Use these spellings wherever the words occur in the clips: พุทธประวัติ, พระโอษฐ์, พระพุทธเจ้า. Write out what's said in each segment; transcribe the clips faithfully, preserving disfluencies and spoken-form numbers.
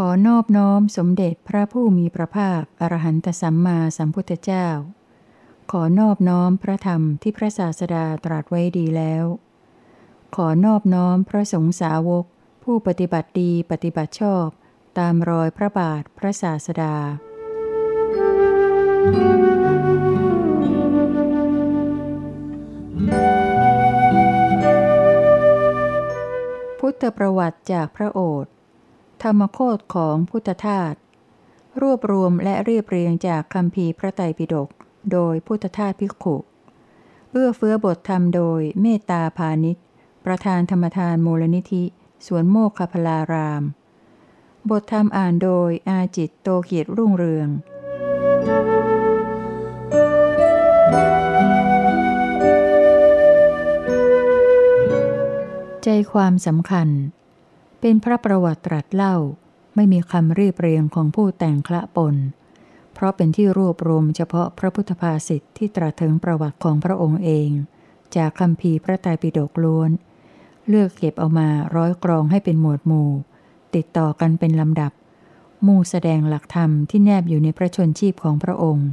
ขอนอบน้อมสมเด็จพระผู้มีพระภาคอรหันตสัมมาสัมพุทธเจ้าขอนอบน้อมพระธรรมที่พระศาสดาตรัสไว้ดีแล้วขอนอบน้อมพระสงฆ์สาวกผู้ปฏิบัติดีปฏิบัติชอบตามรอยพระบาทพระศาสดาพุทธประวัติจากพระโอษฐ์ธรรมโคตรของพุทธทาสรวบรวมและเรียบเรียงจากคัมภีร์พระไตรปิฎกโดยพุทธทาสภิกขุเอื้อเฟื้อบทธรรมโดยเมตตาพานิชประธานธรรมทานมูลนิธิสวนโมคคพลารามบทธรรมอ่านโดยอาจิตโตเกียรติรุ่งเรืองใจความสำคัญเป็นพระประวัติตรัสเล่าไม่มีคำเรียบเรียงของผู้แต่งคละปนเพราะเป็นที่รวบรวมเฉพาะพระพุทธภาษิต ท, ที่ตรัสถึงประวัติของพระองค์เองจากคัมภีร์พระไตรปิฎกล้วนเลือกเก็บเอามาร้อยกรองให้เป็นหมวดหมู่ติดต่อกันเป็นลำดับมุ่งแสดงหลักธรรมที่แนบอยู่ในพระชนชีพของพระองค์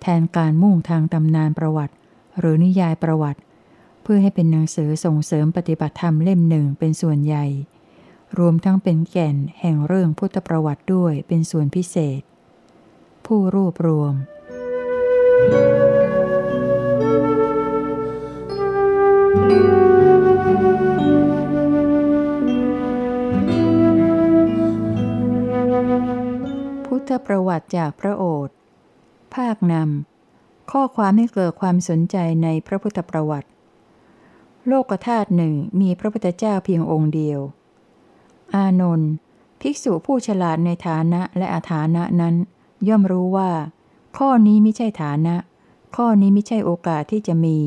แทนการมุ่งทางตำนานประวัติหรือนิยายประวัติเพื่อให้เป็นหนังสือส่งเสริมปฏิบัติธรรมเล่มหนึ่งเป็นส่วนใหญ่รวมทั้งเป็นแก่นแห่งเรื่องพุทธประวัติด้วยเป็นส่วนพิเศษผู้รวบรวมพุทธประวัติจากพระโอษฐ์ภาคนำข้อความให้เกิดความสนใจในพระพุทธประวัติโลกธาตุหนึ่งมีพระพุทธเจ้าเพียงองค์เดียวอานนท์ภิกษุผู้ฉลาดในฐานะและอาฐานะนั้นย่อมรู้ว่าข้อนี้ไม่ใช่ฐานะข้อนี้ไม่ใช่โอกาสที่จะมี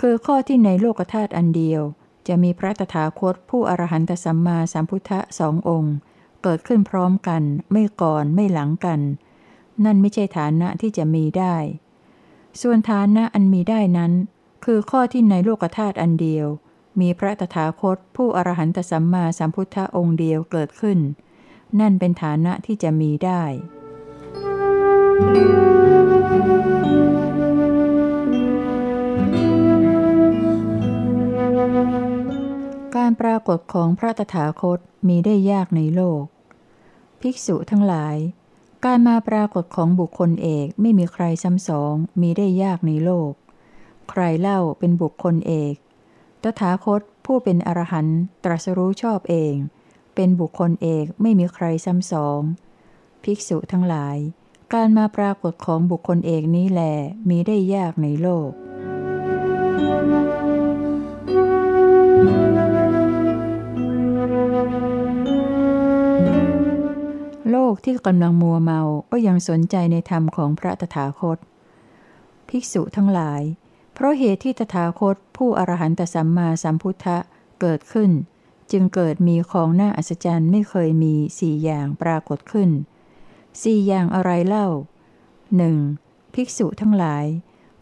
คือข้อที่ในโลกธาตุอันเดียวจะมีพระตถาคตผู้อรหันตสัมมาสัมพุทธะสององค์เกิดขึ้นพร้อมกันไม่ก่อนไม่หลังกันนั่นไม่ใช่ฐานะที่จะมีได้ส่วนฐานะอันมีได้นั้นคือข้อที่ในโลกธาตุอันเดียวมีพระตถาคตผู้อรหันตสัมมาสัมพุทธะองค์เดียวเกิดขึ้นนั่นเป็นฐานะที่จะมีได้การปรากฏของพระตถาคตมีได้ยากในโลกภิกษุทั้งหลายการมาปรากฏของบุคคลเอกไม่มีใครซ้ำสองมีได้ยากในโลกใครเล่าเป็นบุคคลเอกตถาคตผู้เป็นอรหันต์ตรัสรู้ชอบเองเป็นบุคคลเอกไม่มีใครซ้ำสองภิกษุทั้งหลายการมาปรากฏของบุคคลเอกนี้แลมีได้ยากในโลกโลกที่กำลังมัวเมาก็ยังสนใจในธรรมของพระตถาคตภิกษุทั้งหลายเพราะเหตุที่ตถาคตผู้อรหันตสัมมาสัมพุทธะเกิดขึ้นจึงเกิดมีของน่าอัศจรรย์ไม่เคยมีสี่อย่างปรากฏขึ้นสี่อย่างอะไรเล่า หนึ่ง. ภิกษุทั้งหลาย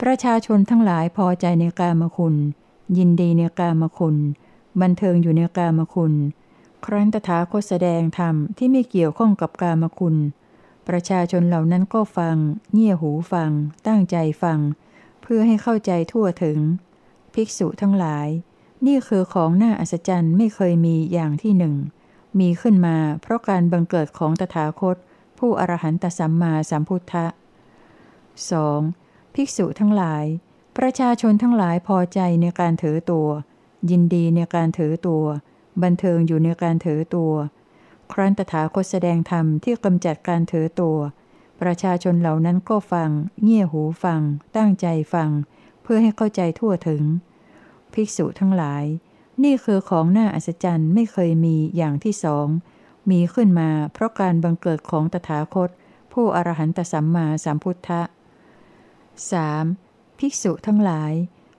ประชาชนทั้งหลายพอใจในกามคุณยินดีในกามคุณบันเทิงอยู่ในกามคุณครั้นตถาคตแสดงธรรมที่ไม่เกี่ยวข้องกับกามคุณประชาชนเหล่านั้นก็ฟังเงี่ยหูฟังตั้งใจฟังเพื่อให้เข้าใจทั่วถึงภิกษุทั้งหลายนี่คือของน่าอัศจรรย์ไม่เคยมีอย่างที่หนึ่งมีขึ้นมาเพราะการบังเกิดของตถาคตผู้อรหันตสัมมาสัมพุทธะ สอง. ภิกษุทั้งหลายประชาชนทั้งหลายพอใจในการถือตัวยินดีในการถือตัวบันเทิงอยู่ในการถือตัวครั้นตถาคตแสดงธรรมที่กำจัดการถือตัวประชาชนเหล่านั้นก็ฟังเงี่ยหูฟังตั้งใจฟังเพื่อให้เข้าใจทั่วถึงภิกษุทั้งหลายนี่คือของน่าอัศจรรย์ไม่เคยมีอย่างที่สองมีขึ้นมาเพราะการบังเกิดของตถาคตผู้อรหันตสัมมาสัมพุทธะ สาม. ภิกษุทั้งหลาย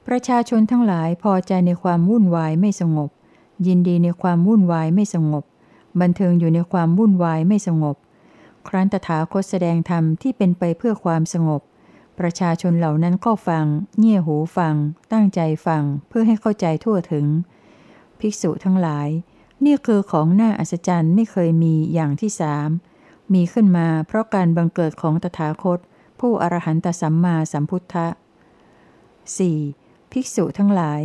ประชาชนทั้งหลายพอใจในความวุ่นวายไม่สงบยินดีในความวุ่นวายไม่สงบบันเทิงอยู่ในความวุ่นวายไม่สงบครั้นตถาคตแสดงธรรมที่เป็นไปเพื่อความสงบประชาชนเหล่านั้นก็ฟังเงี่ยหูฟังตั้งใจฟังเพื่อให้เข้าใจทั่วถึงภิกษุทั้งหลาย นี่คือของน่าอัศจรรย์ไม่เคยมีอย่างที่สามมีขึ้นมาเพราะการบังเกิดของตถาคตผู้อรหันตสัมมาสัมพุทธะ สี่. ภิกษุทั้งหลาย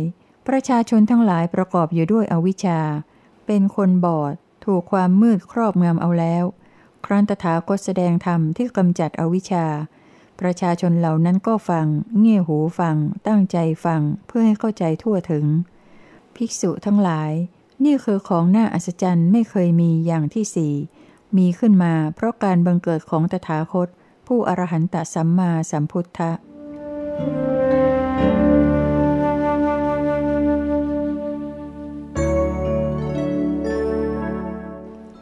ประชาชนทั้งหลายประกอบอยู่ด้วยอวิชชาเป็นคนบอดถูกความมืดครอบงำเอาแล้วครั้นตถาคตแสดงธรรมที่กำจัดอวิชชาประชาชนเหล่านั้นก็ฟังเงี่ยหูฟังตั้งใจฟังเพื่อให้เข้าใจทั่วถึงภิกษุทั้งหลายนี่คือของน่าอัศจรรย์ไม่เคยมีอย่างที่สี่มีขึ้นมาเพราะการบังเกิดของตถาคตผู้อรหันตสัมมาสัมพุทธะ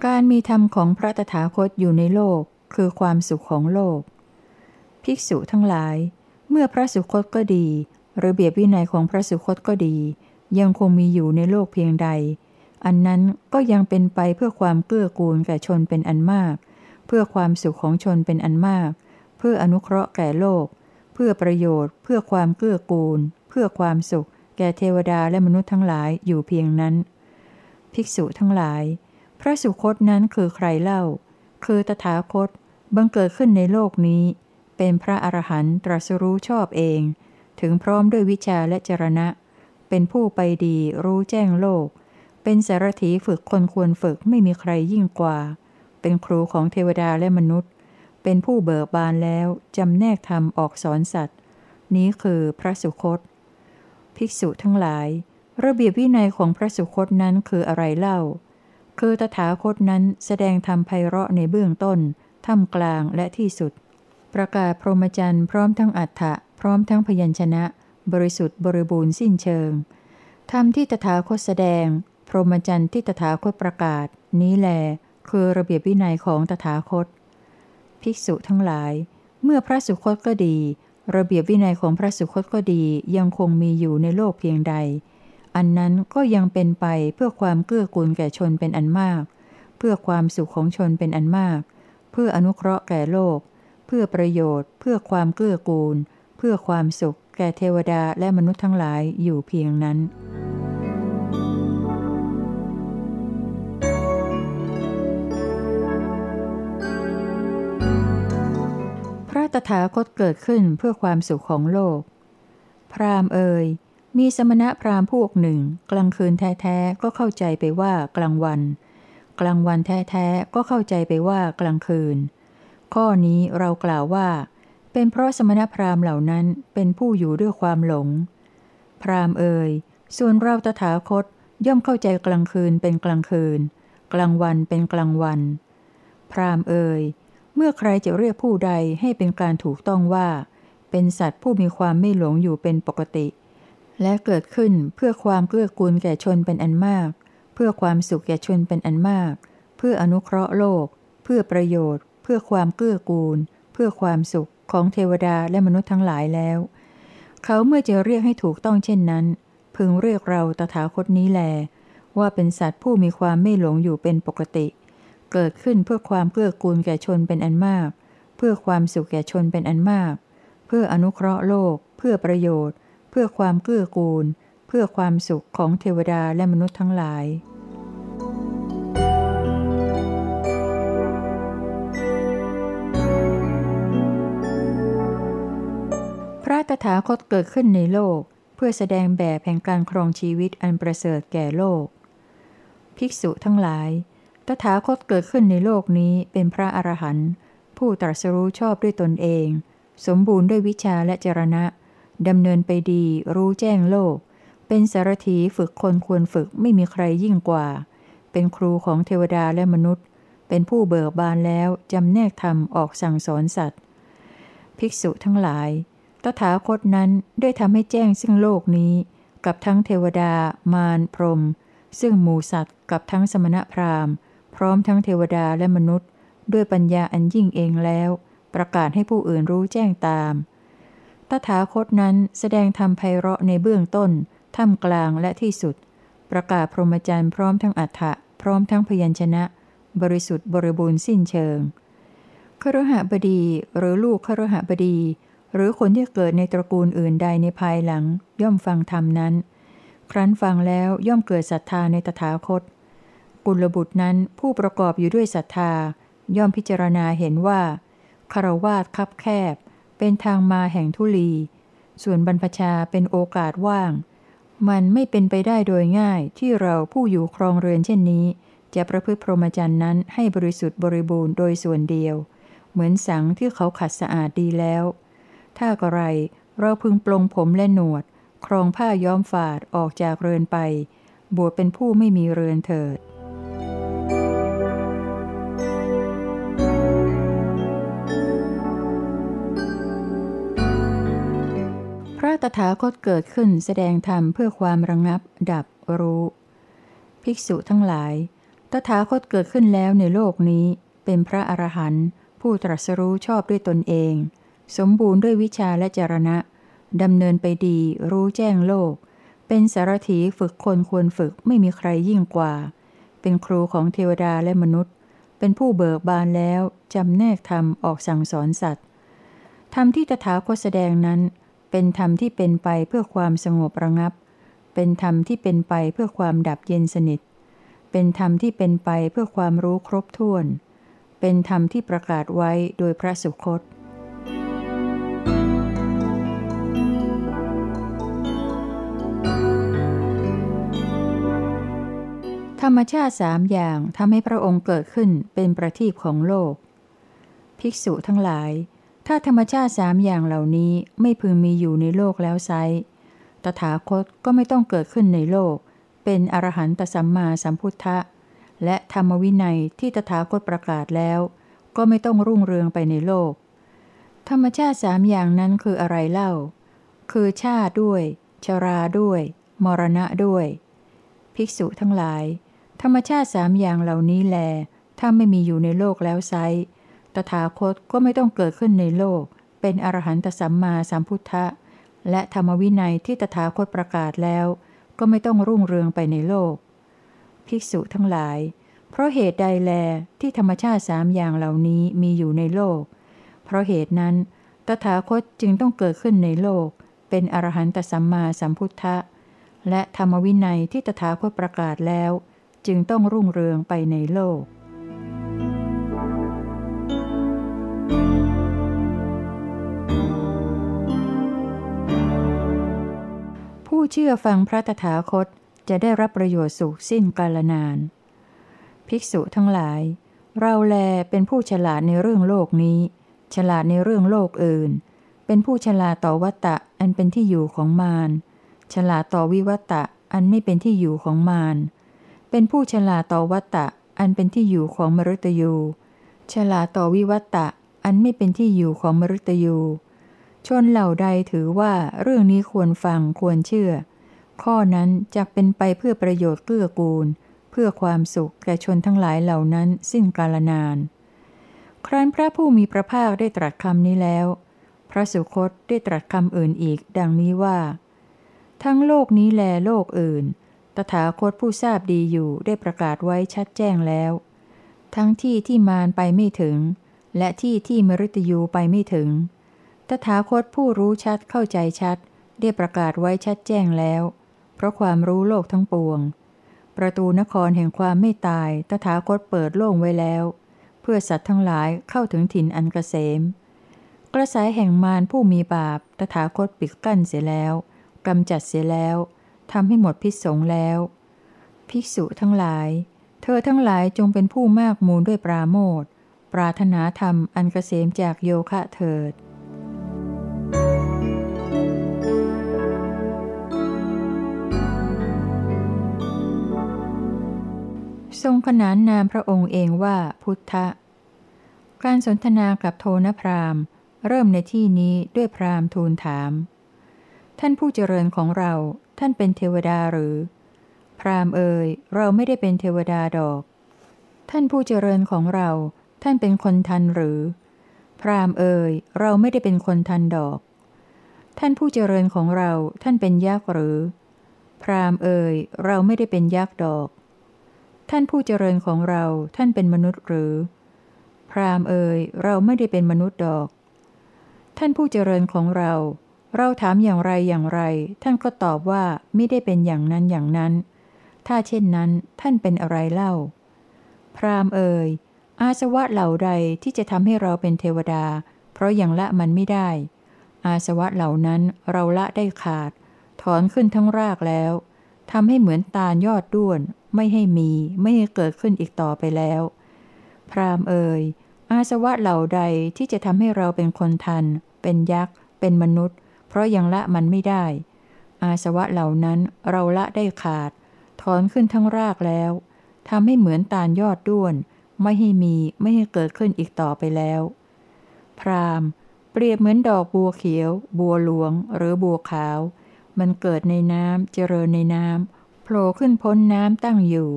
การมีธรรมของพระตถาคตอยู่ในโลกคือความสุขของโลกภิกษุทั้งหลายเมื่อพระสุคตก็ดีระเบียบวินัยของพระสุคตก็ดียังคงมีอยู่ในโลกเพียงใดอันนั้นก็ยังเป็นไปเพื่อความเกื้อกูลแก่ชนเป็นอันมากเพื่อความสุขของชนเป็นอันมากเพื่ออนุเคราะห์แก่โลกเพื่อประโยชน์เพื่อความเกื้อกูลเพื่อความสุขแก่เทวดาและมนุษย์ทั้งหลายอยู่เพียงนั้นภิกษุทั้งหลายพระสุคตนั้นคือใครเล่าคือตถาคตบังเกิดขึ้นในโลกนี้เป็นพระอรหันต์ตรัสรู้ชอบเองถึงพร้อมด้วยวิชาและจรณะเป็นผู้ไปดีรู้แจ้งโลกเป็นสารถีฝึกคนควรฝึกไม่มีใครยิ่งกว่าเป็นครูของเทวดาและมนุษย์เป็นผู้เบิกบานแล้วจำแนกธรรมออกสอนสัตว์นี้คือพระสุคตภิกษุทั้งหลายระเบียบวินัยของพระสุคตนั้นคืออะไรเล่าคือตถาคตนั้นแสดงธรรมไพเราะในเบื้องต้นท่ามกลางและที่สุดประกาศพรหมจรรย์พร้อมทั้งอัฏฐะพร้อมทั้งพยัญชนะบริสุทธิ์บริบูรณ์สิ้นเชิงธรรมที่ตถาคตแสดงพรหมจรรย์ที่ตถาคตประกาศนี้แลคือระเบียบวินัยของตถาคตภิกษุทั้งหลายเมื่อพระสุคตก็ดีระเบียบวินัยของพระสุคตก็ดียังคงมีอยู่ในโลกเพียงใดอันนั้นก็ยังเป็นไปเพื่อความเกื้อกูลแก่ชนเป็นอันมากเพื่อความสุขของชนเป็นอันมากเพื่ออนุเคราะห์แก่โลกเพื่อประโยชน์เพื่อความเกื้อกูลเพื่อความสุขแก่เทวดาและมนุษย์ทั้งหลายอยู่เพียงนั้นพระตถาคตเกิดขึ้นเพื่อความสุขของโลกพราหมณ์เอ่ยมีสมณะพราหมณ์พวกหนึ่งกลางคืนแท้ๆก็เข้าใจไปว่ากลางวันกลางวันแท้ๆก็เข้าใจไปว่ากลางคืนข้อนี้เรากล่าวว่าเป็นเพราะสมณพราหมณ์เหล่านั้นเป็นผู้อยู่ด้วยความหลงพราหมณ์เอ่ยส่วนเราตถาคตย่อมเข้าใจกลางคืนเป็นกลางคืนกลางวันเป็นกลางวันพราหมณ์เอ่ยเมื่อใครจะเรียกผู้ใดให้เป็นการถูกต้องว่าเป็นสัตว์ผู้มีความไม่หลงอยู่เป็นปกติและเกิดขึ้นเพื่อความเกื้อกูลแก่ชนเป็นอันมากเพื่อความสุขแก่ชนเป็นอันมากเพื่ออนุเคราะห์โลกเพื่อประโยชน์เพื่อความเกื้อกูลเพื่อความสุขของเทวดาและมนุษย์ทั้งหลายแล้วเขาเมื่อจะเรียกให้ถูกต้องเช่นนั้นพึงเรียกเราตถาคตนี้แลว่าเป็นสัตว์ผู้มีความไม่หลงอยู่เป็นปกติเกิดขึ้นเพื่อความเกื้อกูลแก่ชนเป็นอันมากเพื่อความสุขแก่ชนเป็นอันมากเพื่ออนุเคราะห์โลกเพื่อประโยชน์เพื่อความเกื้อกูลเพื่อความสุขของเทวดาและมนุษย์ทั้งหลายพระตถาคตเกิดขึ้นในโลกเพื่อแสดงแบบแห่งการครองชีวิตอันประเสริฐแก่โลกภิกษุทั้งหลายตถาคตเกิดขึ้นในโลกนี้เป็นพระอรหันต์ผู้ตรัสรู้ชอบด้วยตนเองสมบูรณ์ด้วยวิชาและจรณะดำเนินไปดีรู้แจ้งโลกเป็นสารถีฝึกคนควรฝึกไม่มีใครยิ่งกว่าเป็นครูของเทวดาและมนุษย์เป็นผู้เบิกบานแล้วจำแนกธรรมออกสั่งสอนสัตว์ภิกษุทั้งหลายตถาคตนั้นได้ทำให้แจ้งซึ่งโลกนี้กับทั้งเทวดามารพรหมซึ่งหมู่สัตว์กับทั้งสมณพราหมณ์พร้อมทั้งเทวดาและมนุษย์ด้วยปัญญาอันยิ่งเองแล้วประกาศให้ผู้อื่นรู้แจ้งตามตถาคตนั้นแสดงธรรมไพเราะในเบื้องต้นท่ามกลางและที่สุดประกาศพรหมจรรย์พร้อมทั้งอัฏฐะพร้อมทั้งพยัญชนะบริสุทธิ์บริบูรณ์สิ้นเชิงคฤหบดีหรือลูกคฤหบดีหรือคนที่เกิดในตระกูลอื่นใดในภายหลังย่อมฟังธรรมนั้นครั้นฟังแล้วย่อมเกิดศรัทธาในตถาคต กุลบุตรนั้นผู้ประกอบอยู่ด้วยศรัทธาย่อมพิจารณาเห็นว่าคฤหัสถ์คับแคบเป็นทางมาแห่งทุลีส่วนบรรพชาเป็นโอกาสว่างมันไม่เป็นไปได้โดยง่ายที่เราผู้อยู่ครองเรือนเช่นนี้จะประพฤติพรหมจรรย์นั้นให้บริสุทธิ์บริบูรณ์โดยส่วนเดียวเหมือนสังที่เขาขัดสะอาดดีแล้วถ้ากระไรเราพึงปลงผมและหนวดครองผ้าย้อมฝาดออกจากเรือนไปบวชเป็นผู้ไม่มีเรือนเถิดพระตถาคตเกิดขึ้นแสดงธรรมเพื่อความระงับดับรู้ภิกษุทั้งหลายตถาคตเกิดขึ้นแล้วในโลกนี้เป็นพระอรหันต์ผู้ตรัสรู้ชอบด้วยตนเองสมบูรณ์ด้วยวิชาและจรณะดำเนินไปดีรู้แจ้งโลกเป็นสารถีฝึกคนควรฝึกไม่มีใครยิ่งกว่าเป็นครูของเทวดาและมนุษย์เป็นผู้เบิกบานแล้วจำแนกธรรมออกสั่งสอนสัตว์ธรรมที่ตถาคตแสดงนั้นเป็นธรรมที่เป็นไปเพื่อความสงบระงับเป็นธรรมที่เป็นไปเพื่อความดับเย็นสนิทเป็นธรรมที่เป็นไปเพื่อความรู้ครบถ้วนเป็นธรรมที่ประกาศไว้โดยพระสุคตธรรมชาติสามอย่างทำให้พระองค์เกิดขึ้นเป็นประทีปของโลกภิกษุทั้งหลายถ้าธรรมชาติสามอย่างเหล่านี้ไม่พึงมีอยู่ในโลกแล้วไซร้ตถาคตก็ไม่ต้องเกิดขึ้นในโลกเป็นอรหันตสัมมาสัมพุทธะและธรรมวินัยที่ตถาคตประกาศแล้วก็ไม่ต้องรุ่งเรืองไปในโลกธรรมชาติสามอย่างนั้นคืออะไรเล่าคือชาติด้วยชราด้วยมรณะด้วยภิกษุทั้งหลายธรรมชาติสามอย่างเหล่านี้แลถ้าไม่มีอยู่ในโลกแล้วไซร้ตถาคตก็ไม่ต้องเกิดขึ้นในโลกเป็นอรหันตสัมมาสัมพุทธะและธรรมวินัยที่ตถาคตประกาศแล้วก็ไม่ต้องรุ่งเรืองไปในโลกภิกษุทั้งหลายเพราะเหตุใดแลที่ธรรมชาติสามอย่างเหล่านี้มีอยู่ในโลกเพราะเหตุนั้นตถาคตจึงต้องเกิดขึ้นในโลกเป็นอรหันตสัมมาสัมพุทธะและธรรมวินัยที่ตถาคตประกาศแล้วจึงต้องรุ่งเรืองไปในโลกผู้เชื่อฟังพระตถาคตจะได้รับประโยชน์สุขสิ้นกาลนานภิกษุทั้งหลายเราแลเป็นผู้ฉลาดในเรื่องโลกนี้ฉลาดในเรื่องโลกอื่นเป็นผู้ฉลาดต่อวัตตะอันเป็นที่อยู่ของมารฉลาดต่อวิวัตตะอันไม่เป็นที่อยู่ของมารเป็นผู้ฉลาดต่อวัตตะอันเป็นที่อยู่ของมฤตยูฉลาดต่อวิวัตตะอันไม่เป็นที่อยู่ของมฤตยูชนเหล่าใดถือว่าเรื่องนี้ควรฟังควรเชื่อข้อนั้นจักเป็นไปเพื่อประโยชน์เกื้อกูลเพื่อความสุขแก่ชนทั้งหลายเหล่านั้นสิ้นกาลนานครั้นพระผู้มีพระภาคได้ตรัสคำนี้แล้วพระสุคตได้ตรัสคำอื่นอีกดังนี้ว่าทั้งโลกนี้แลโลกอื่นตถาคตผู้ทราบดีอยู่ได้ประกาศไว้ชัดแจ้งแล้วทั้งที่ที่มารไปไม่ถึงและที่ที่มฤตยูไปไม่ถึงตถาคตผู้รู้ชัดเข้าใจชัดได้ประกาศไว้ชัดแจ้งแล้วเพราะความรู้โลกทั้งปวงประตูนครแห่งความไม่ตายตถาคตเปิดโล่งไว้แล้วเพื่อสัตว์ทั้งหลายเข้าถึงถิ่นอันเกษมกระแสแห่งมารผู้มีบาปตถาคตปิดกั้นเสียแล้วกำจัดเสียแล้วทำให้หมดพิษสงแล้วภิกษุทั้งหลายเธอทั้งหลายจงเป็นผู้มากมูลด้วยปราโมทย์ปรารถนาธรรมอันเกษมจากโยคะเถิดทรงขนานนามพระองค์เองว่าพุทธะการสนทนากับโทนพราหมณ์เริ่มในที่นี้ด้วยพราหมณ์ทูลถามท่านผู้เจริญของเราท่านเป็นเทวดาหรือพราหมณ์เอ่ยเราไม่ได้เป็นเทวดาดอกท่านผู้เจริญของเราท่านเป็นคนทันหรือพราหมณ์เอ่ยเราไม่ได้เป็นคนทันดอกท่านผู้เจริญของเราท่านเป็นยักษ์หรือพราหมณ์เอ่ยเราไม่ได้เป็นยักษ์ดอกท่านผู้เจริญของเราท่านเป็นมนุษย์หรือพราหมณ์เอ่ยเราไม่ได้เป็นมนุษย์ดอกท่านผู้เจริญของเราเราถามอย่างไรอย่างไรท่านก็ตอบว่าไม่ได้เป็นอย่างนั้นอย่างนั้น ถ้าเช่นนั้นท่านเป็นอะไรเล่าพราหมณ์เอ่ยอาสวะเหล่าใดที่จะทำให้เราเป็นเทวดาเพราะยังละมันไม่ได้อาสวะเหล่านั้นเราละได้ขาดถอนขึ้นทั้งรากแล้วทำให้เหมือนตาลยอดด้วนไม่ให้มีไม่ให้เกิดขึ้นอีกต่อไปแล้วพราหมณ์เอ่ยอาสวะเหล่าใดที่จะทำให้เราเป็นคนทันเป็นยักษ์เป็นมนุษย์เพราะยังละมันไม่ได้อาสวะเหล่านั้นเราละได้ขาดถอนขึ้นทั้งรากแล้วทำให้เหมือนตาลยอดด้วนไม่ให้มีไม่ให้เกิดขึ้นอีกต่อไปแล้วพราหมณ์เปรียบเหมือนดอกบัวเขียวบัวหลวงหรือบัวขาวมันเกิดในน้ำเจริญในน้ำโผล่ขึ้นพ้นน้ำตั้งอยู่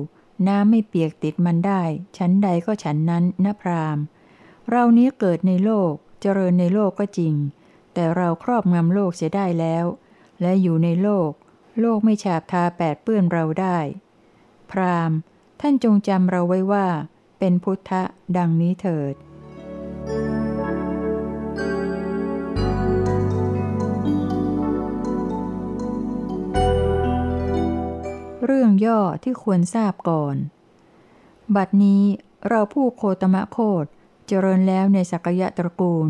น้ำไม่เปียกติดมันได้ชั้นใดก็ชั้นนั้นนะพราหมณ์เรานี้เกิดในโลกเจริญในโลกก็จริงแต่เราครอบงำโลกเสียได้แล้วและอยู่ในโลกโลกไม่ฉาบทาแปดเปื้อนเราได้พราหมณ์ท่านจงจำเราไว้ว่าเป็นพุทธะดังนี้เถิดเรื่องย่อที่ควรทราบก่อนบัดนี้เราผู้โคตมะโคตเจริญแล้วในสักยะตระกูล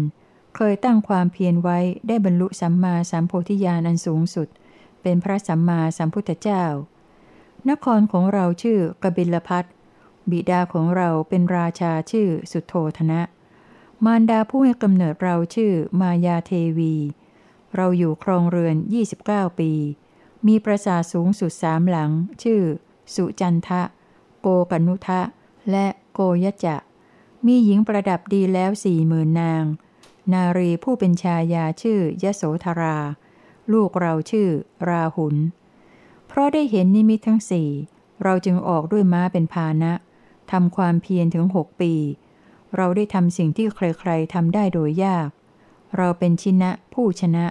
เคยตั้งความเพียรไว้ได้บรรลุสัมมาสัมโพธิญาณอันสูงสุดเป็นพระสัมมาสัมพุทธเจ้านครของเราชื่อกบิลพัสดุบิดาของเราเป็นราชาชื่อสุโธธนะมารดาผู้ให้กำเนิดเราชื่อมายาเทวีเราอยู่ครองเรือนยี่สิบเก้าปีมีปราสาทสูงสุดสามหลังชื่อสุจันทะโกกนุทะและโกยจะมีหญิงประดับดีแล้วสี่หมื่นนางนารีผู้เป็นชายาชื่อยโสธราลูกเราชื่อราหุลเพราะได้เห็นนิมิตทั้งสี่เราจึงออกด้วยม้าเป็นพาหนะทำความเพียรถึงหกปีเราได้ทำสิ่งที่ใครๆทำได้โดยยากเราเป็นชินะผู้ชนะ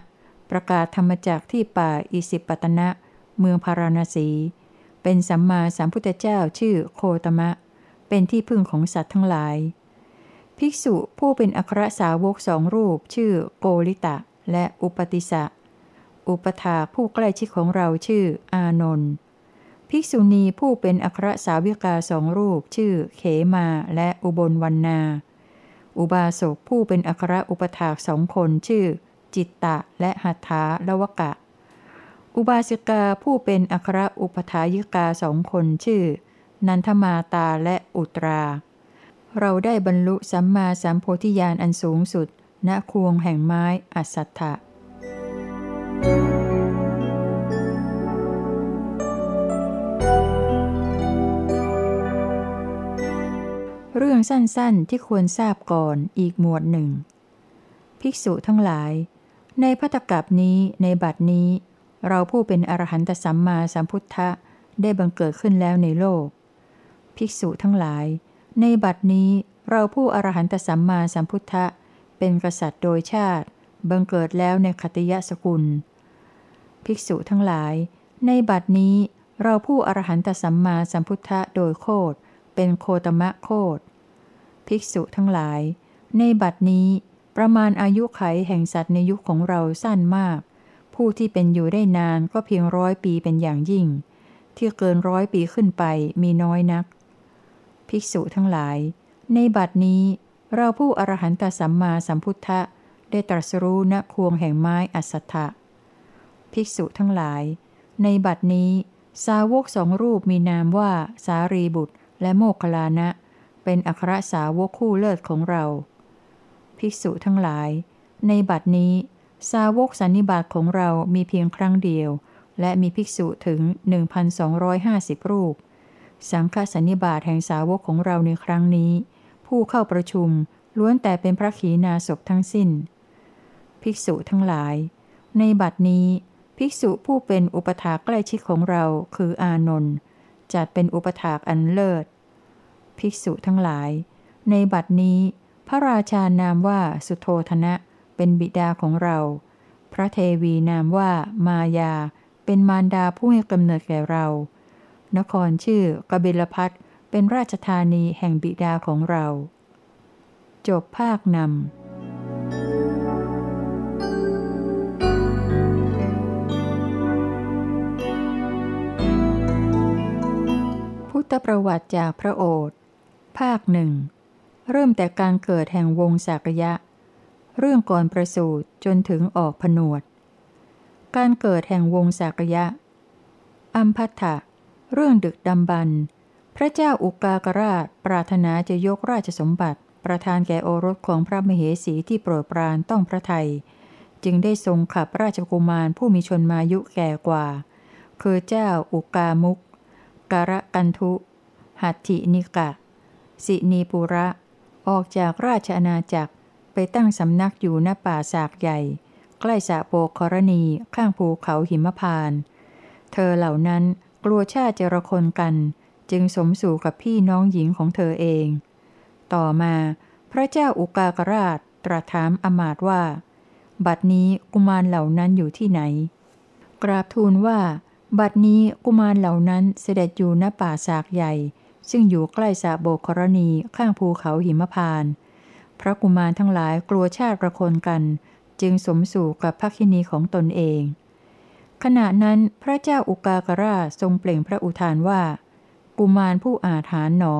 ประกาศธรรมจักที่ป่าอิสิปตนะเมืองพาราณสีเป็นสัมมาสัมพุทธเจ้าชื่อโคตมะเป็นที่พึ่งของสัตว์ทั้งหลายภิกษุผู้เป็นอัครสาวกสองรูปชื่อโกริตะและอุปติสะอุปถาผู้ใกล้ชิดของเราชื่ออานนท์ภิกษุณีผู้เป็นอัครสาวิกาสองรูปชื่อเขมาและอุบลวรรณาอุบาสกผู้เป็นอัครอุปถากสองคนชื่อจิตตะและหัตถาลวกะอุบาสิกาผู้เป็นอัครอุปถายิกาสองคนชื่อนันทมาตาและอุตราเราได้บรรลุสัมมาสัมโพธิญาณอันสูงสุดณควงแห่งไม้อสัตถะเรื่องสั้นๆที่ควรทราบก่อนอีกหมวดหนึ่งภิกษุทั้งหลายในภัตตกัปนี้ในบัดนี้เราผู้เป็นอรหันตสัมมาสัมพุทธะได้บังเกิดขึ้นแล้วในโลกภิกษุทั้งหลายในบัดนี้เราผู้อรหันตสัมมาสัมพุทธะเป็นกษัตริย์โดยชาติบังเกิดแล้วในขัตติยสกุลภิกษุทั้งหลายในบัดนี้เราผู้อรหันตสัมมาสัมพุทธะโดยโคตเป็นโคตมะโคตภิกษุทั้งหลายในบัดนี้ประมาณอายุไขแห่งสัตว์ในยุคของเราสั้นมากผู้ที่เป็นอยู่ได้นานก็เพียงร้อยปีเป็นอย่างยิ่งที่เกินร้อยปีขึ้นไปมีน้อยนักภิกษุทั้งหลายในบัดนี้เราผู้อรหันตสัมมาสัมพุทธะได้ตรัสรู้ณควงแห่งไม้อสัตถะภิกษุทั้งหลายในบัดนี้สาวกสองรูปมีนามว่าสารีบุตรและโมคคัลลานะเป็นอัครสาวกคู่เลิศของเราภิกษุทั้งหลายในบัดนี้สาวกสันนิบาตของเรามีเพียงครั้งเดียวและมีภิกษุถึง หนึ่งพันสองร้อยห้าสิบ รูปสังฆสันนิบาตแห่งสาวกของเราในครั้งนี้ผู้เข้าประชุมล้วนแต่เป็นพระขีณาสพทั้งสิ้นภิกษุทั้งหลายในบัดนี้ภิกษุผู้เป็นอุปถากใกล้ชิดของเราคืออานนท์จัดเป็นอุปถากอันเลิศภิกษุทั้งหลายในบัดนี้พระราชานามว่าสุโธธนะเป็นบิดาของเราพระเทวีนามว่ามายาเป็นมารดาผู้ให้กำเนิดแก่เรานครชื่อกบิลพัสดุเป็นราชธานีแห่งบิดาของเราจบภาคนำ ตประวัติจากพระโอษฐ์ภาคหนึ่งเริ่มแต่การเกิดแห่งวงศ์ศักยะเรื่องก่อนประสูติจนถึงออกผนวดการเกิดแห่งวงศ์ศักยะอัมภัทถะเรื่องดึกดำบรรพ์พระเจ้าอุกากราชปรารถนาจะยกราชสมบัติประทานแก่โอรสของพระมเหสีที่โปรดปรานต้องพระทัยจึงได้ทรงขับราชกุมารผู้มีชนมายุแก่กว่าคือเจ้าอุกามุกการกันทุหัตถินิกะสินีปุระออกจากราชอาณาจักรไปตั้งสำนักอยู่ณป่าสากใหญ่ใกล้สะโปกครณีข้างภูเขาหิมพานต์เธอเหล่านั้นกลัวชาติเจรคนกันจึงสมสู่กับพี่น้องหญิงของเธอเองต่อมาพระเจ้าอุกากราชตรัสถามอมาตย์ว่าบัดนี้กุมารเหล่านั้นอยู่ที่ไหนกราบทูลว่าบัดนี้กุมารเหล่านั้นเสด็จอยู่ณป่าสากใหญ่ซึ่งอยู่ใกล้สะโบกครณีข้างภูเขาหิมพานต์พระกุมารทั้งหลายกลัวชาติประคนกันจึงสมสู่กับภคินีของตนเองขณะนั้นพระเจ้าอุกากราชทรงเปล่งพระอุทานว่ากุมารผู้อาถรรพ์หนอ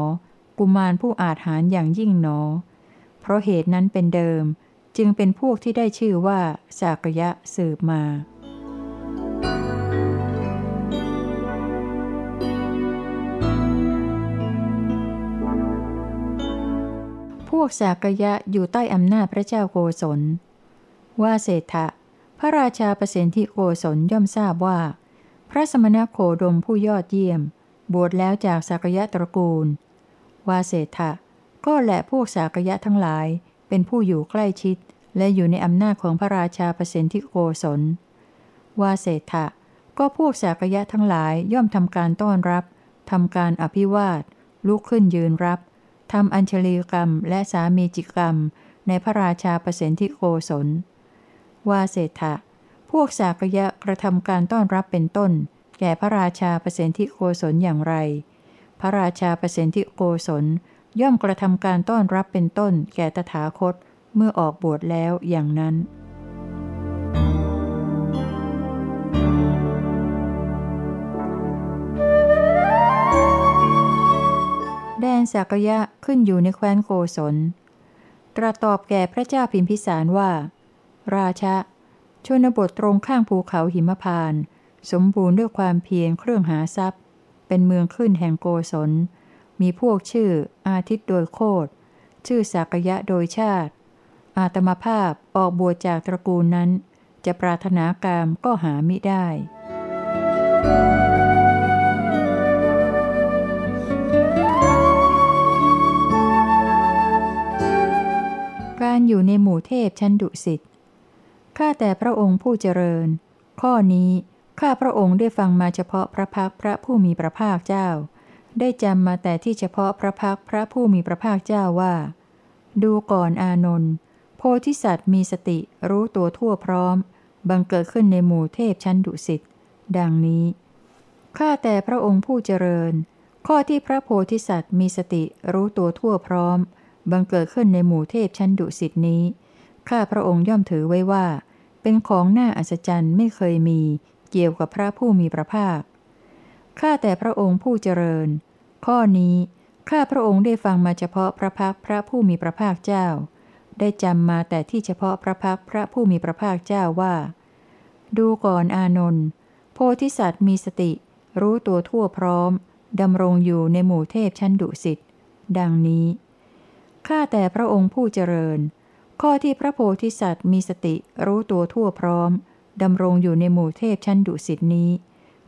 กุมารผู้อาถรรพ์อย่างยิ่งหนอเพราะเหตุนั้นเป็นเดิมจึงเป็นพวกที่ได้ชื่อว่าศากยะสืบมาพวกศากยะอยู่ใต้อำนาจพระเจ้าโกศลว่าเศรษฐะพระราชาปเสนทิโกศลย่อมทราบว่าพระสมณโคดมผู้ยอดเยี่ยมบวชแล้วจากศากยะตระกูลว่าเศรษฐะก็แหละพวกศากยะทั้งหลายเป็นผู้อยู่ใกล้ชิดและอยู่ในอำนาจของพระราชาปเสนทิโกศลว่าเศรษฐะก็พวกศากยะทั้งหลายย่อมทำการต้อนรับทำการอภิวาทลุกขึ้นยืนรับทำอัญชลีกรรมและสามีจิกรรมในพระราชาปเสนทิโกศลว่าเศรษฐะพวกศากยะกระทำการต้อนรับเป็นต้นแก่พระราชาปเสนทิโกศลอย่างไรพระราชาปเสนทิโกศลย่อมกระทำการต้อนรับเป็นต้นแก่ตถาคตเมื่อออกบวชแล้วอย่างนั้นแดนศากยะขึ้นอยู่ในแคว้นโกศลตรัสตอบแก่พระเจ้าพิมพิสารว่าราชะชนบทตรงข้างภูเขาหิมพานต์สมบูรณ์ด้วยความเพียรเครื่องหาทรัพย์เป็นเมืองขึ้นแห่งโกศลมีพวกชื่ออาทิตย์โดยโคตรชื่อศากยะโดยชาติอาตมภาพออกบวชจากตระกูลนั้นจะปรารถนากามก็หามิได้การอยู่ในหมู่เทพชั้นดุสิตข้าแต่พระองค์ผู้เจริญข้อนี้ข้าพระองค์ได้ฟังมาเฉพาะพระพักพระผู้มีพระภาคเจ้าได้จำมาแต่ที่เฉพาะพระพักพระผู้มีพระภาคเจ้าว่าดูก่อนอานนท์โพธิสัตว์มีสติรู้ตัวทั่วพร้อมบังเกิดขึ้นในหมู่เทพชั้นดุสิตดังนี้ข้าแต่พระองค์ผู้เจริญข้อที่พระโพธิสัตว์มีสติรู้ตัวทั่วพร้อมบังเกิดขึ้นในหมู่เทพชั้นดุสิตนี้ข้าพระองค์ย่อมถือไว้ว่าเป็นของน่าอัศจรรย์ไม่เคยมีเกี่ยวกับพระผู้มีพระภาคข้าแต่พระองค์ผู้เจริญข้อนี้ข้าพระองค์ได้ฟังมาเฉพาะพระพักพระผู้มีพระภาคเจ้าได้จำมาแต่ที่เฉพาะพระพักพระผู้มีพระภาคเจ้าว่าดูก่อนอานนท์โพธิสัตว์มีสติรู้ตัวทั่วพร้อมดำรงอยู่ในหมู่เทพชั้นดุสิตดังนี้ข้าแต่พระองค์ผู้เจริญข้อที่พระโพธิสัตว์มีสติรู้ตัวทั่วพร้อมดำรงอยู่ในหมู่เทพชั้นดุสิตนี้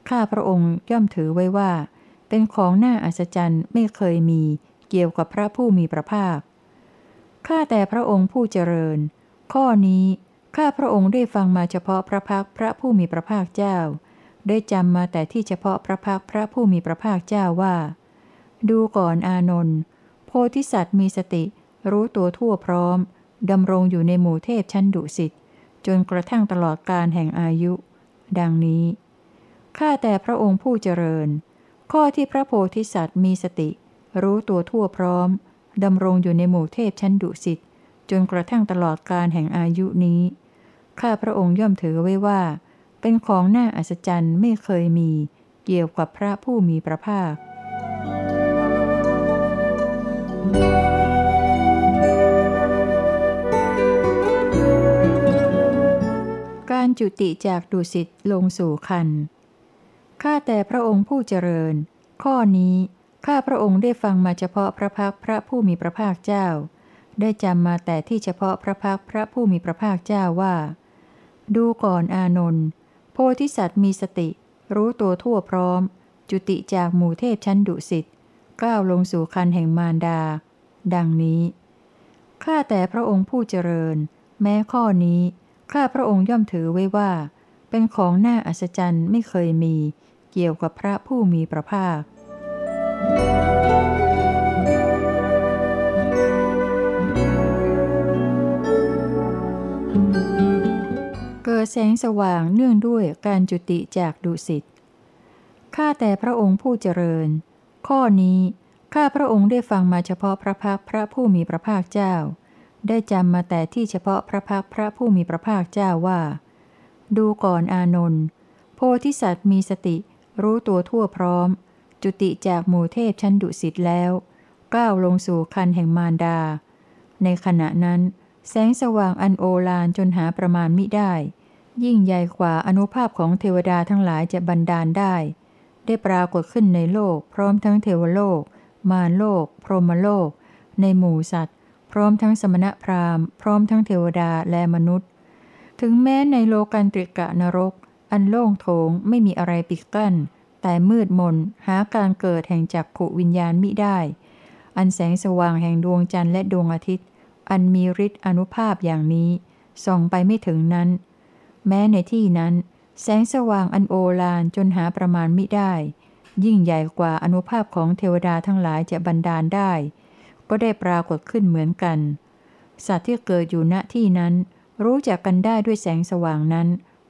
ข้าพระองค์ย่อมถือไว้ว่าเป็นของน่าอัศจรรย์ไม่เคยมีเกี่ยวกับพระผู้มีพระภาคข้าแต่พระองค์ผู้เจริญข้อนี้ข้าพระองค์ได้ฟังมาเฉพาะพระพักพระผู้มีพระภาคเจ้าได้จำมาแต่ที่เฉพาะพระพักพระผู้มีพระภาคเจ้าว่าดูก่อนอานนท์โพธิสัตว์มีสติรู้ตัวทั่วพร้อมดำรงอยู่ในหมู่เทพชั้นดุสิตจนกระทั่งตลอดกาลแห่งอายุดังนี้ข้าแต่พระองค์ผู้เจริญข้อที่พระโพธิสัตว์มีสติรู้ตัวทั่วพร้อมดำรงอยู่ในหมู่เทพชั้นดุสิตจนกระทั่งตลอดกาลแห่งอายุนี้ข้าพระองค์ย่อมถือไว้ว่าเป็นของน่าอัศจรรย์ไม่เคยมีเกี่ยวกับพระผู้มีพระภาค การจุติจากดุสิตลงสู่คันธ์ข้าแต่พระองค์ผู้เจริญข้อนี้ข้าพระองค์ได้ฟังมาเฉพาะพระพักพระผู้มีพระภาคเจ้าได้จำมาแต่ที่เฉพาะพระพักพระผู้มีพระภาคเจ้าว่าดูก่อนอานนท์โพธิสัตว์มีสติรู้ตัวทั่วพร้อมจุติจากหมู่เทพชั้นดุสิตก้าวลงสู่คันธ์แห่งมารดาดังนี้ข้าแต่พระองค์ผู้เจริญแม้ข้อนี้ข้าพระองค์ย่อมถือไว้ว่าเป็นของน่าอัศจรรย์ไม่เคยมีเกี่ยวกับพระผู้มีพระภาคเกิดแสงสว่างเนื่องด้วยการจุติจากดุสิตข้าแต่พระองค์ผู้เจริญข้อนี้ข้าพระองค์ได้ฟังมาเฉพาะพระพักพระผู้มีพระภาคเจ้าได้จำมาแต่ที่เฉพาะพระพักพระผู้มีพระภาคเจ้าว่าดูก่อนอานนท์โพธิสัตว์มีสติรู้ตัวทั่วพร้อมจุติจากหมู่เทพชั้นดุสิตแล้วก้าวลงสู่คันธ์แห่งมารดาในขณะนั้นแสงสว่างอันโอฬารจนหาประมาณมิได้ยิ่งใหญ่กว่าอานุภาพของเทวดาทั้งหลายจะบันดาลได้ได้ปรากฏขึ้นในโลกพร้อมทั้งเทวโลกมารโลกพรหมโลกในหมู่สัตว์พร้อมทั้งสมณพราหมณ์พร้อมทั้งเทวดาและมนุษย์ถึงแม้ในโลกันตริกะนรกอันโล่งโถงไม่มีอะไรปิดกั้นแต่มืดมนหาการเกิดแห่งจักขุวิญญาณมิได้อันแสงสว่างแห่งดวงจันทร์และดวงอาทิตย์อันมีฤทธิ์อานุภาพอย่างนี้ส่องไปไม่ถึงนั้นแม้ในที่นั้นแสงสว่างอันโอฬารจนหาประมาณมิได้ยิ่งใหญ่กว่าอานุภาพของเทวดาทั้งหลายจะบันดาลได้ก็ได้ปรากฏขึ้นเหมือนกันสัตว์ที่เกิดอยู่ณที่นั้นรู้จักกันได้ด้วยแสงสว่างนั้น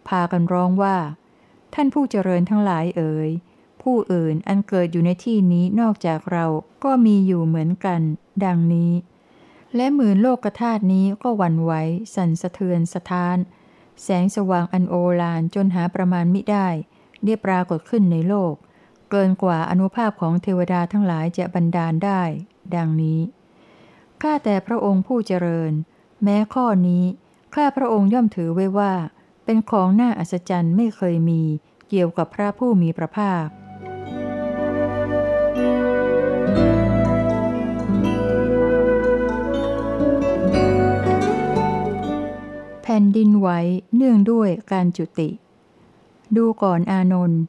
พากันร้องว่าท่านผู้เจริญทั้งหลายเอ๋ยผู้อื่นอันเกิดอยู่ในที่นี้นอกจากเราก็มีอยู่เหมือนกันดังนี้และหมื่นโลกธาตุนี้ก็หวั่นไหวสั่นสะเทือนสะท้านแสงสว่างอันโอฬารจนหาประมาณมิได้ได้ปรากฏขึ้นในโลกเกินกว่าอานุภาพของเทวดาทั้งหลายจะบันดาลได้ดังนี้ข้าแต่พระองค์ผู้เจริญแม้ข้อนี้ข้าพระองค์ย่อมถือไว้ว่าเป็นของน่าอัศจรรย์ไม่เคยมีเกี่ยวกับพระผู้มีพระภาคแผ่นดินไหวเนื่องด้วยการจุติดูก่อนอานนท์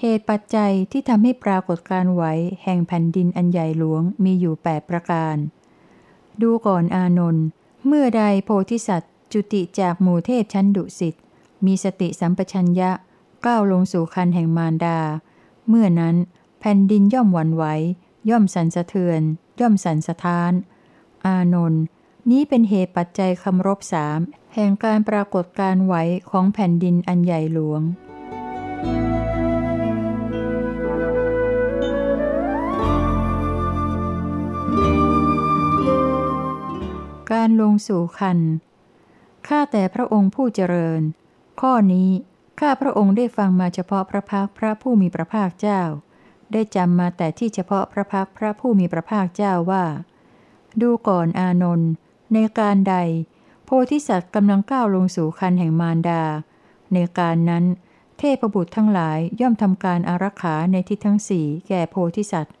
เหตุปัจจัยที่ทำให้ปรากฏการไหวแห่งแผ่นดินอันใหญ่หลวงมีอยู่แปดประการดูก่อนอานนท์เมื่อใดโพธิสัตว์จุติจากหมู่เทพชั้นดุสิตมีสติสัมปชัญญะก้าวลงสู่คันธ์แห่งมารดาเมื่อนั้นแผ่นดินย่อมหวั่นไหวย่อมสั่นสะเทือนย่อมสั่นสะท้านอานนท์นี้เป็นเหตุปัจจัยคำรบสามแห่งการปรากฏการไหวของแผ่นดินอันใหญ่หลวงการลงสู่คันธ์ข้าแต่พระองค์ผู้เจริญข้อนี้ข้าพระองค์ได้ฟังมาเฉพาะพระพักพระผู้มีพระภาคเจ้าได้จำมาแต่ที่เฉพาะพระพักพระผู้มีพระภาคเจ้าว่าดูก่อนอานนท์ในการใดโพธิสัตว์กำลังก้าวลงสู่คันธ์แห่งมารดาในการนั้นเทพบุตรทั้งหลายย่อมทำการอารักขาในทิศทั้งสี่แก่โพธิสัตว์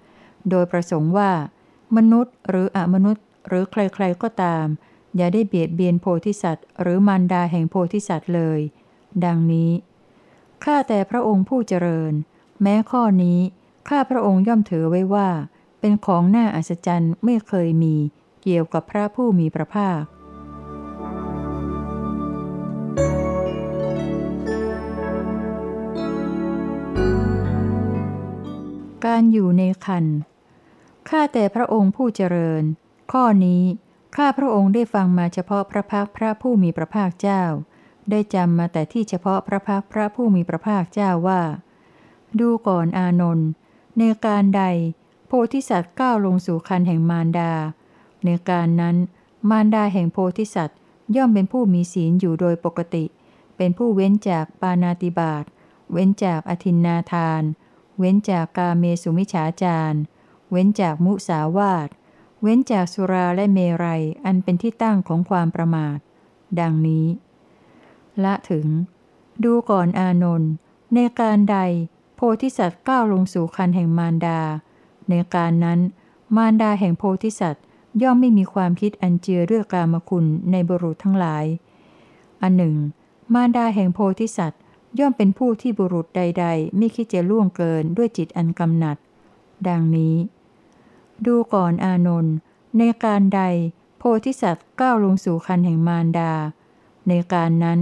โดยประสงค์ว่ามนุษย์หรืออมนุษย์หรือใครๆก็ตามอย่าได้เบียดเบียนโพธิสัตว์หรือมารดาแห่งโพธิสัตว์เลยดังนี้ข้าแต่พระองค์ผู้เจริญแม้ข้อนี้ข้าพระองค์ย่อมถือไว้ว่าเป็นของน่าอัศจรรย์ไม่เคยมีเกี่ยวกับพระผู้มีพระภาคการอยู่ในคันธ์ข้าแต่พระองค์ผู้เจริญข้อนี้ข้าพระองค์ได้ฟังมาเฉพาะพระพักพระผู้มีพระภาคเจ้าได้จำมาแต่ที่เฉพาะพระพักพระผู้มีพระภาคเจ้าว่าดูก่อนอานนท์ในการใดโพธิสัตว์ก้าวลงสู่คันธ์แห่งมารดาในการนั้นมารดาแห่งโพธิสัตว์ย่อมเป็นผู้มีศีลอยู่โดยปกติเป็นผู้เว้นจากปาณาติบาตเว้นจากอทินนาทานเว้นจากกาเมสุมิจฉาจารเว้นจากมุสาวาท เว้นจากสุราและเมรัยอันเป็นที่ตั้งของความประมาทดังนี้ละถึงดูก่อนอานนท์ในการใดโพธิสัตว์ก้าวลงสู่ครรภ์แห่งมารดาในการนั้นมารดาแห่งโพธิสัตว์ย่อมไม่มีความคิดอันเจือด้วยกามคุณในบุรุษทั้งหลายอันหนึ่งมารดาแห่งโพธิสัตว์ย่อมเป็นผู้ที่บุรุษใดๆไม่คิดจะล่วงเกินด้วยจิตอันกำหนัดดังนี้ดูก่อนอานนท์ในการใดโพธิสัตว์ก้าวลงสู่ครรภ์แห่งมารดาในการนั้น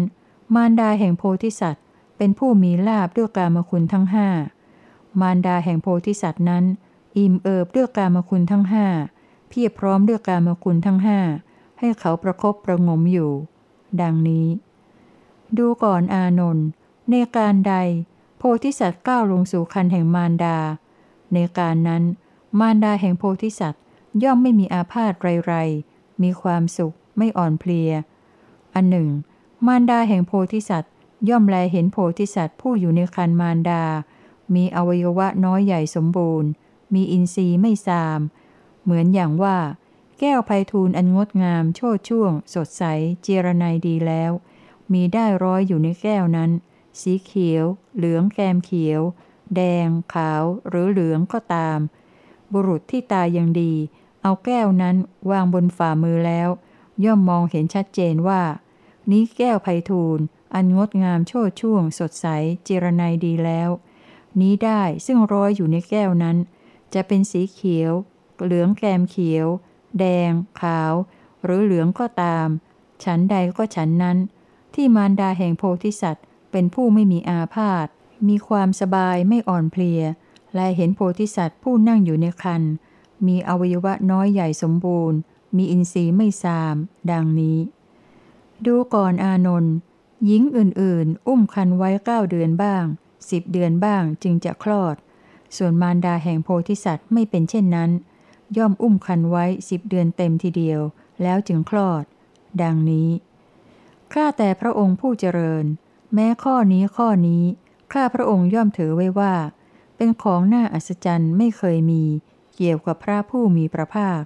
มารดาแห่งโพธิสัตว์เป็นผู้มีลาภด้วยกามคุณทั้งห้ามารดาแห่งโพธิสัตว์นั้นอิ่มเอิบด้วยกามคุณทั้งห้าเพียบพร้อมด้วยกามคุณทั้งห้าให้เขาประคบประงมอยู่ดังนี้ดูก่อนอานนท์ในการใดโพธิสัตว์ก้าวลงสู่ครรภ์แห่งมารดาในการนั้นมารดาแห่งโพธิสัตว์ย่อมไม่มีอาพาธไรๆมีความสุขไม่อ่อนเพลียอันหนึ่งมารดาแห่งโพธิสัตว์ย่อมแลเห็นโพธิสัตว์ผู้อยู่ในครรภ์มารดามีอวัยวะน้อยใหญ่สมบูรณ์มีอินทรีย์ไม่สามเหมือนอย่างว่าแก้วไพฑูรย์อันงดงามโชติช่วงสดใสเจรไนดีแล้วมีได้ร้อยอยู่ในแก้วนั้นสีเขียวเหลืองแกมเขียวแดงขาวหรือเหลืองก็ตามบุรุษที่ตายังดีเอาแก้วนั้นวางบนฝ่ามือแล้วย่อมมองเห็นชัดเจนว่านี้แก้วไพฑูรย์อันงดงามโชติช่วงสดใสเจรไนดีแล้วนี้ได้ซึ่งร้อยอยู่ในแก้วนั้นจะเป็นสีเขียวเหลืองแกมเขียวแดงขาวหรือเหลืองก็ตามฉันใดก็ฉันนั้นที่มารดาแห่งโพธิสัตว์เป็นผู้ไม่มีอาพาธมีความสบายไม่อ่อนเพลียและเห็นโพธิสัตว์ผู้นั่งอยู่ในครรภ์มีอวัยวะน้อยใหญ่สมบูรณ์มีอินทรีย์ไม่สามดังนี้ดูก่อนอานนท์หญิงอื่นๆอุ้มครรภ์ไว้เก้าเดือนบ้างสิบเดือนบ้างจึงจะคลอดส่วนมารดาแห่งโพธิสัตว์ไม่เป็นเช่นนั้นย่อมอุ้มครรภ์ไว้สิบเดือนเต็มทีเดียวแล้วจึงคลอดดังนี้ข้าแต่พระองค์ผู้เจริญแม้ข้อนี้ข้อนี้ข้าพระองค์ย่อมถือไว้ว่าเป็นของน่าอัศจรรย์ไม่เคยมีเกี่ยวกับพระผู้มีพระภาค